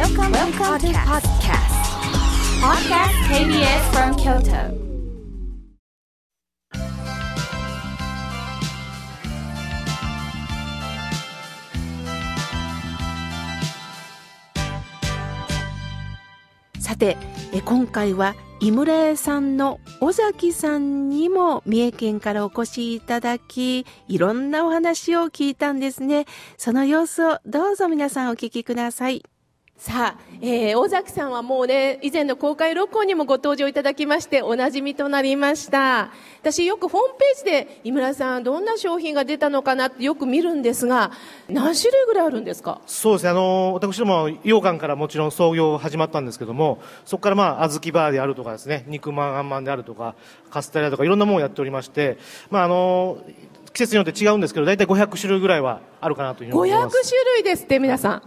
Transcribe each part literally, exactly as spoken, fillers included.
Welcome to the podcast. Podcast ケービーエス from Kyoto. さて、今回は井村屋さんの尾崎さんにも三重県からお越しいただき、いろんなお話を聞いたんですね。その様子をどうぞ皆さんお聞きください。さあ、えー、尾崎さんはもうね、以前の公開録音にもご登場いただきましておなじみとなりました。私よくホームページで井村さんどんな商品が出たのかなってよく見るんですが、何種類ぐらいあるんですか？そうですね、あの私ども羊羹からもちろん創業始まったんですけども、そこからまああずきバーであるとかですね、肉まんあんまんであるとかカステラとかいろんなものをやっておりまして、まああの季節によって違うんですけど、だいたいごひゃくしゅるいぐらいはあるかなというふうに思います。ごひゃくしゅるいですって皆さん、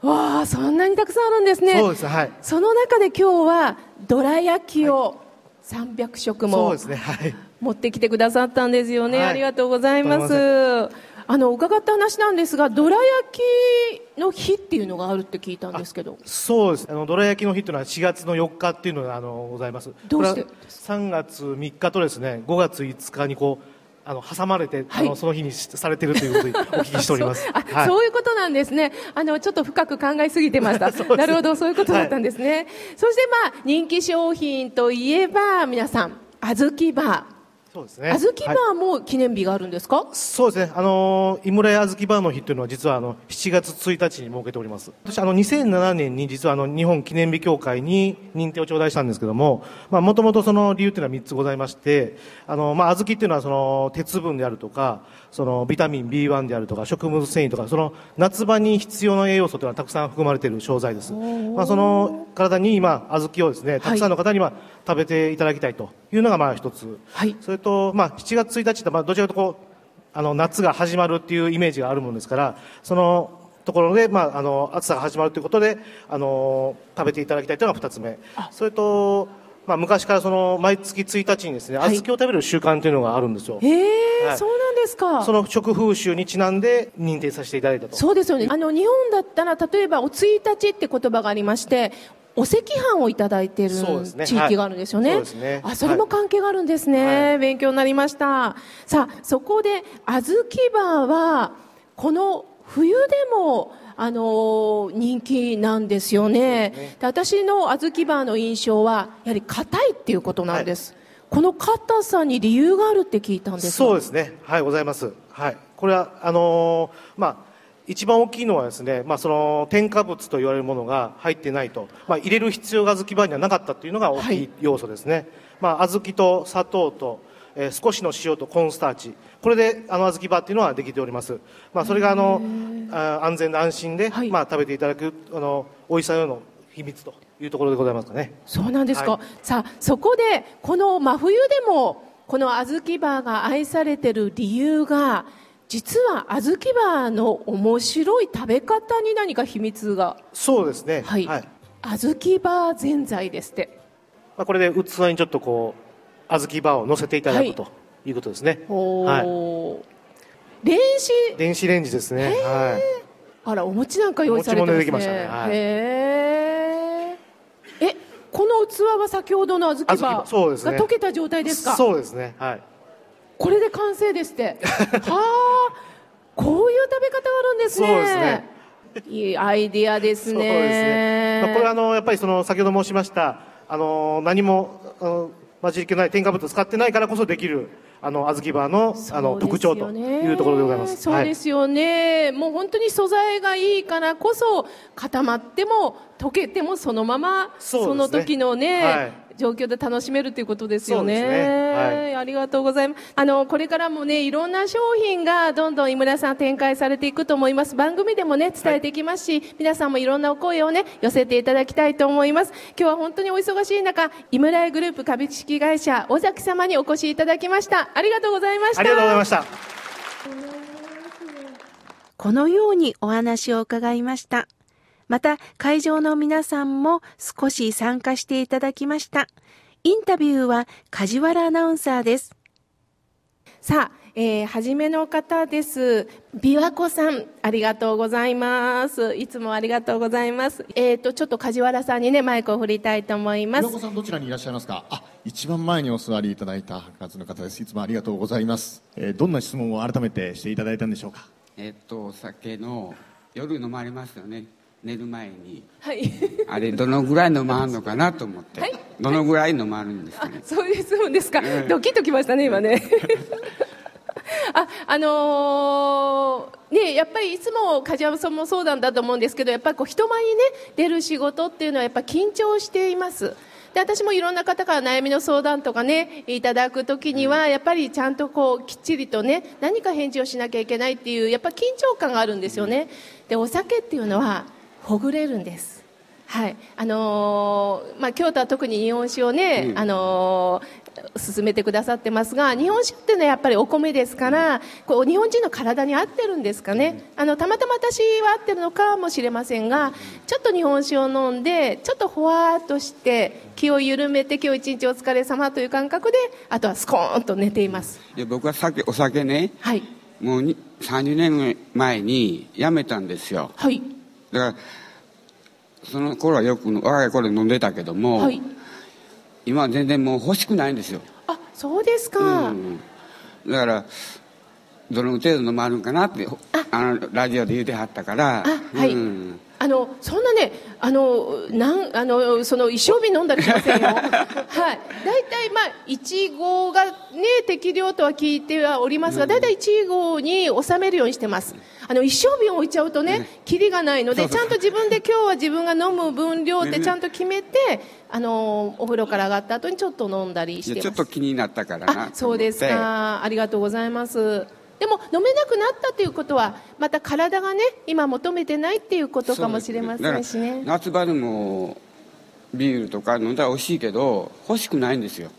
わあ、そんなにたくさんあるんですね。そうです、はい。その中で今日はどら焼きをさんびゃくしょくも、そうですね、はい、持ってきてくださったんですよね、はい、ありがとうございます。あの伺った話なんですが、どら焼きの日っていうのがあるって聞いたんですけど。そうです、あのどら焼きの日というのはしがつのよっかっていうのがあのございます。どうしてさんがつみっかとですね、ごがついつかにこうあの挟まれて、はい、あのその日にされているということにお聞きしております。 そ, うあ、はい、そういうことなんですね。あのちょっと深く考えすぎてましたなるほど、そういうことだったんですね、はい、そして、まあ、人気商品といえば皆さんあずきバー。そうですね、あずきバーも記念日があるんですか？はい、そうですね、あの井村屋あずきバーの日というのは実はあのしちがつついたちに設けております。私あのにせんななねんに実はあの日本記念日協会に認定を頂戴したんですけども、もともとその理由というのはみっつございまして、あの、まあ、あずきというのはその鉄分であるとか、そのビタミン ビーワン であるとか食物繊維とか、その夏場に必要な栄養素というのはたくさん含まれている商材です。まあ、その体に今あずきをですね、たくさんの方に、まあはい、食べていただきたいというのがまあ一つ、はい、それとまあ、しちがつついたちって、まあ、どちらかとこうあの夏が始まるっていうイメージがあるものですから、そのところで、まあ、あの暑さが始まるということであの食べていただきたいというのがふたつめ。それと、まあ、昔からその毎月ついたちにですね、はい、小豆を食べる習慣というのがあるんですよ。へえ、はい、そうなんですか。その食風習にちなんで認定させていただいたと。そうですよね、あの日本だったら例えばおついたちって言葉がありまして、お赤飯をいただいている地域があるんですよね。そうですね、はい、あ、それも関係があるんですね、はい、勉強になりました。さあ、そこであずきバーはこの冬でもあの人気なんですよね。で、私のあずきバーの印象はやはり硬いっていうことなんです、はい、この硬さに理由があるって聞いたんですか？そうですね、はい、ございます、はい、これはあのー、まあ一番大きいのはですね、まあ、その添加物と言われるものが入ってないと、まあ、入れる必要が小豆バーにはなかったというのが大きい要素ですね、はい、まあ、小豆と砂糖と、えー、少しの塩とコーンスターチ、これであの小豆バーというのはできております、まあ、それがあのあ安全で安心で、はい、まあ、食べていただくあの美味しさの秘密というところでございますかね。そうなんですか、はい、さあ、そこでこの真冬でもこの小豆バーが愛されている理由が、実はあずきバーの面白い食べ方に何か秘密が。そうですね、はい、はい、あずきバーぜんざいですって。まあ、これで器にちょっとこうあずきバーを乗せていただく、はい、ということですね。お、はい、電子電子レンジですね、はい、あら、お餅なんか用意されてますね。お餅も出てきましたね、はい、へー、え、この器は先ほどのあずきバーが溶けた状態ですか？そうですね、はい、これで完成ですってはあ、こういう食べ方があるんですね。そうですね、いいアイデアですね。そうですね、まあ、これはあのやっぱりその先ほど申しましたあの何もあの混じり気ない添加物を使ってないからこそできるあのあずきバー の, あの特徴というところでございます。そうですよね、はい、もう本当に素材がいいからこそ固まっても溶けてもそのまま そ,、ね、その時のね、はい、状況で楽しめるということですよ ね, そうですね、はい、ありがとうございます。あのこれからもね、いろんな商品がどんどん井村さん展開されていくと思います。番組でもね伝えていきますし、はい、皆さんもいろんなお声をね寄せていただきたいと思います。今日は本当にお忙しい中、井村屋グループ株式会社尾崎様にお越しいただきました。ありがとうございました。ありがとうございました。このようにお話を伺いました。また会場の皆さんも少し参加していただきました。インタビューは梶原アナウンサーです。さあ、えー、はじめの方です。琵琶湖さん、ありがとうございます。いつもありがとうございます。えっと、ちょっと梶原さんにね、マイクを振りたいと思います。琵琶湖さん、どちらにいらっしゃいますか？あ、一番前にお座りいただいた数の方です。いつもありがとうございます。えー、どんな質問を改めてしていただいたんでしょうか？えっと、お酒の、夜飲まれますよね。寝る前に、はい、あれどのぐらい飲まんのかなと思って、はい、どのぐらい飲まるんですかね、はい、そういう質問ですか、えー、ドキッときましたね今ねあ、あのーね、やっぱりいつも梶山さんもそうなんだと思うんですけど、やっぱりこう人前に、ね、出る仕事っていうのはやっぱ緊張しています。で、私もいろんな方から悩みの相談とかねいただくときにはやっぱりちゃんとこうきっちりとね何か返事をしなきゃいけないっていうやっぱり緊張感があるんですよね。で、お酒っていうのはほぐれるんです、はい、あのーまあ、京都は特に日本酒をね、うんあのー、勧めてくださってますが、日本酒ってのはやっぱりお米ですからこう日本人の体に合ってるんですかね、うん、あのたまたま私は合ってるのかもしれませんが、ちょっと日本酒を飲んでちょっとほわーっとして気を緩めて今日一日お疲れ様という感覚であとはスコーンと寝ています。いや僕はさっきお酒ね、はい、もうさんじゅうねんまえにやめたんですよ。はい、だからその頃はよく若い頃飲んでたけども、はい、今は全然もう欲しくないんですよ。あ、そうですか、うん、だからどの程度飲まるんかなってああのラジオで言うてはったから、あ、はい、うん、あのそんなねあのなんあのその一生瓶飲んだりしませんよはい、だいたいまあいち合がね適量とは聞いてはおりますが、だいたいいち合に収めるようにしてます。あの一生瓶置いちゃうとねキリがないので、そうそうそう、ちゃんと自分で今日は自分が飲む分量ってちゃんと決めて、ね、あのお風呂から上がった後にちょっと飲んだりしてます。ちょっと気になったからな。あ、そうですか、ありがとうございます。でも飲めなくなったということはまた体がね今求めてないっていうことかもしれませんしね。夏場でもビールとか飲んだら美味しいけど欲しくないんですよ。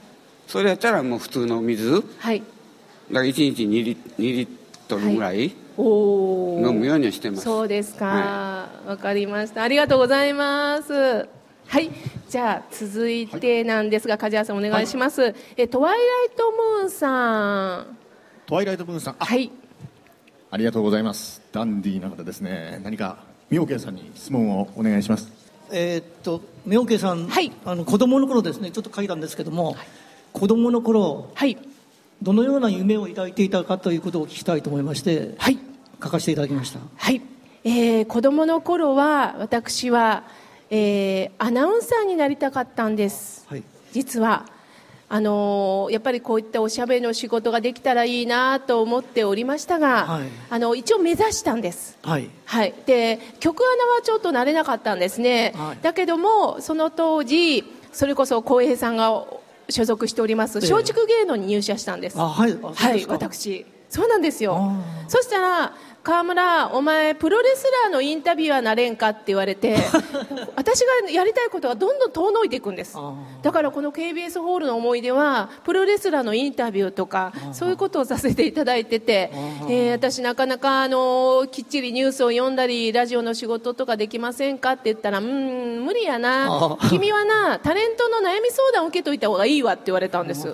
それやったらもう普通の水、はい、だからいちにちにリ、にリットルぐらい、はい、お飲むようにしてます。そうですか、はい、わかりました、ありがとうございます。はい、じゃあ続いてなんですが、はい、梶原さんお願いします、はい、えトワイライトムーンさんトワイライトムーンさん、あ、はい、ありがとうございます。ダンディーな方ですね。何か明慶さんに質問をお願いします。えー、っと明慶さん、はい、あの子供の頃ですね、ちょっと書いたんですけども、はい、子供の頃、はい、どのような夢を抱いていたかということを聞きたいと思いまして、はい、書かせていただきました、はい。えー、子供の頃は私は、えー、アナウンサーになりたかったんです、はい、実はあのー、やっぱりこういったおしゃべりの仕事ができたらいいなと思っておりましたが、はい、あの一応目指したんです、はいはい、で局アナはちょっと慣れなかったんですね、はい、だけどもその当時それこそ浩平さんが所属しております松竹芸能に入社したんです、えーあはいあはい、私そうなんですよ。そしたら川村お前プロレスラーのインタビューはなれんかって言われて私がやりたいことがどんどん遠のいていくんです。だからこの ケービーエス ホールの思い出はプロレスラーのインタビューとかそういうことをさせていただいてて、えー、私なかなかあのきっちりニュースを読んだりラジオの仕事とかできませんかって言ったら、うーん無理やな君はなタレントの悩み相談を受けといた方がいいわって言われたんです。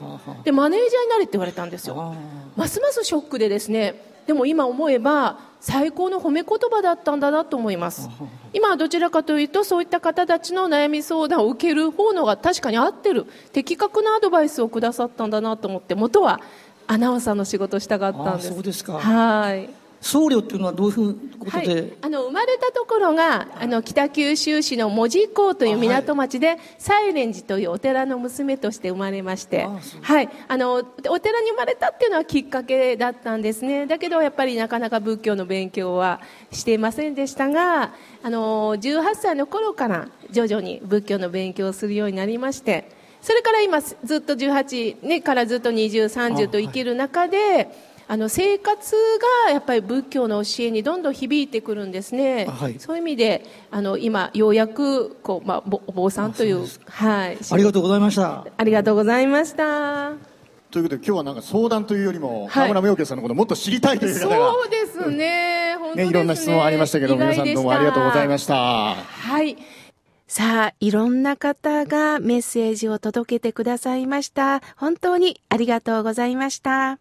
でマネージャーになれって言われたんですよ。ますますショックでですね、でも今思えば最高の褒め言葉だったんだなと思います。今はどちらかというとそういった方たちの悩み相談を受ける方のが確かに合ってる、的確なアドバイスをくださったんだなと思って、元はアナウンサーの仕事をしたかったんです。あ、そうですか。はい、僧侶っていうのはどういうことで、はい、あの生まれたところがあの北九州市の門司港という港町で、はい、サイレン寺というお寺の娘として生まれまして、あ、はい、あのお寺に生まれたっていうのはきっかけだったんですね。だけどやっぱりなかなか仏教の勉強はしていませんでしたが、あのじゅうはっさいの頃から徐々に仏教の勉強をするようになりまして、それから今ずっとじゅうはち、ね、からずっとにじゅう、さんじゅうと生きる中で、はい、あの生活がやっぱり仏教の教えにどんどん響いてくるんですね、はい、そういう意味であの今ようやくこう、まあ、お坊さんという、はい、ありがとうございました。ありがとうございました。ということで今日はなんか相談というよりも川村明慶さんのことをもっと知りたいという方が、はい、そうですね、本当ですね、いろんな質問ありましたけど、皆さんどうもありがとうございました。はい、さあいろんな方がメッセージを届けてくださいました。本当にありがとうございました。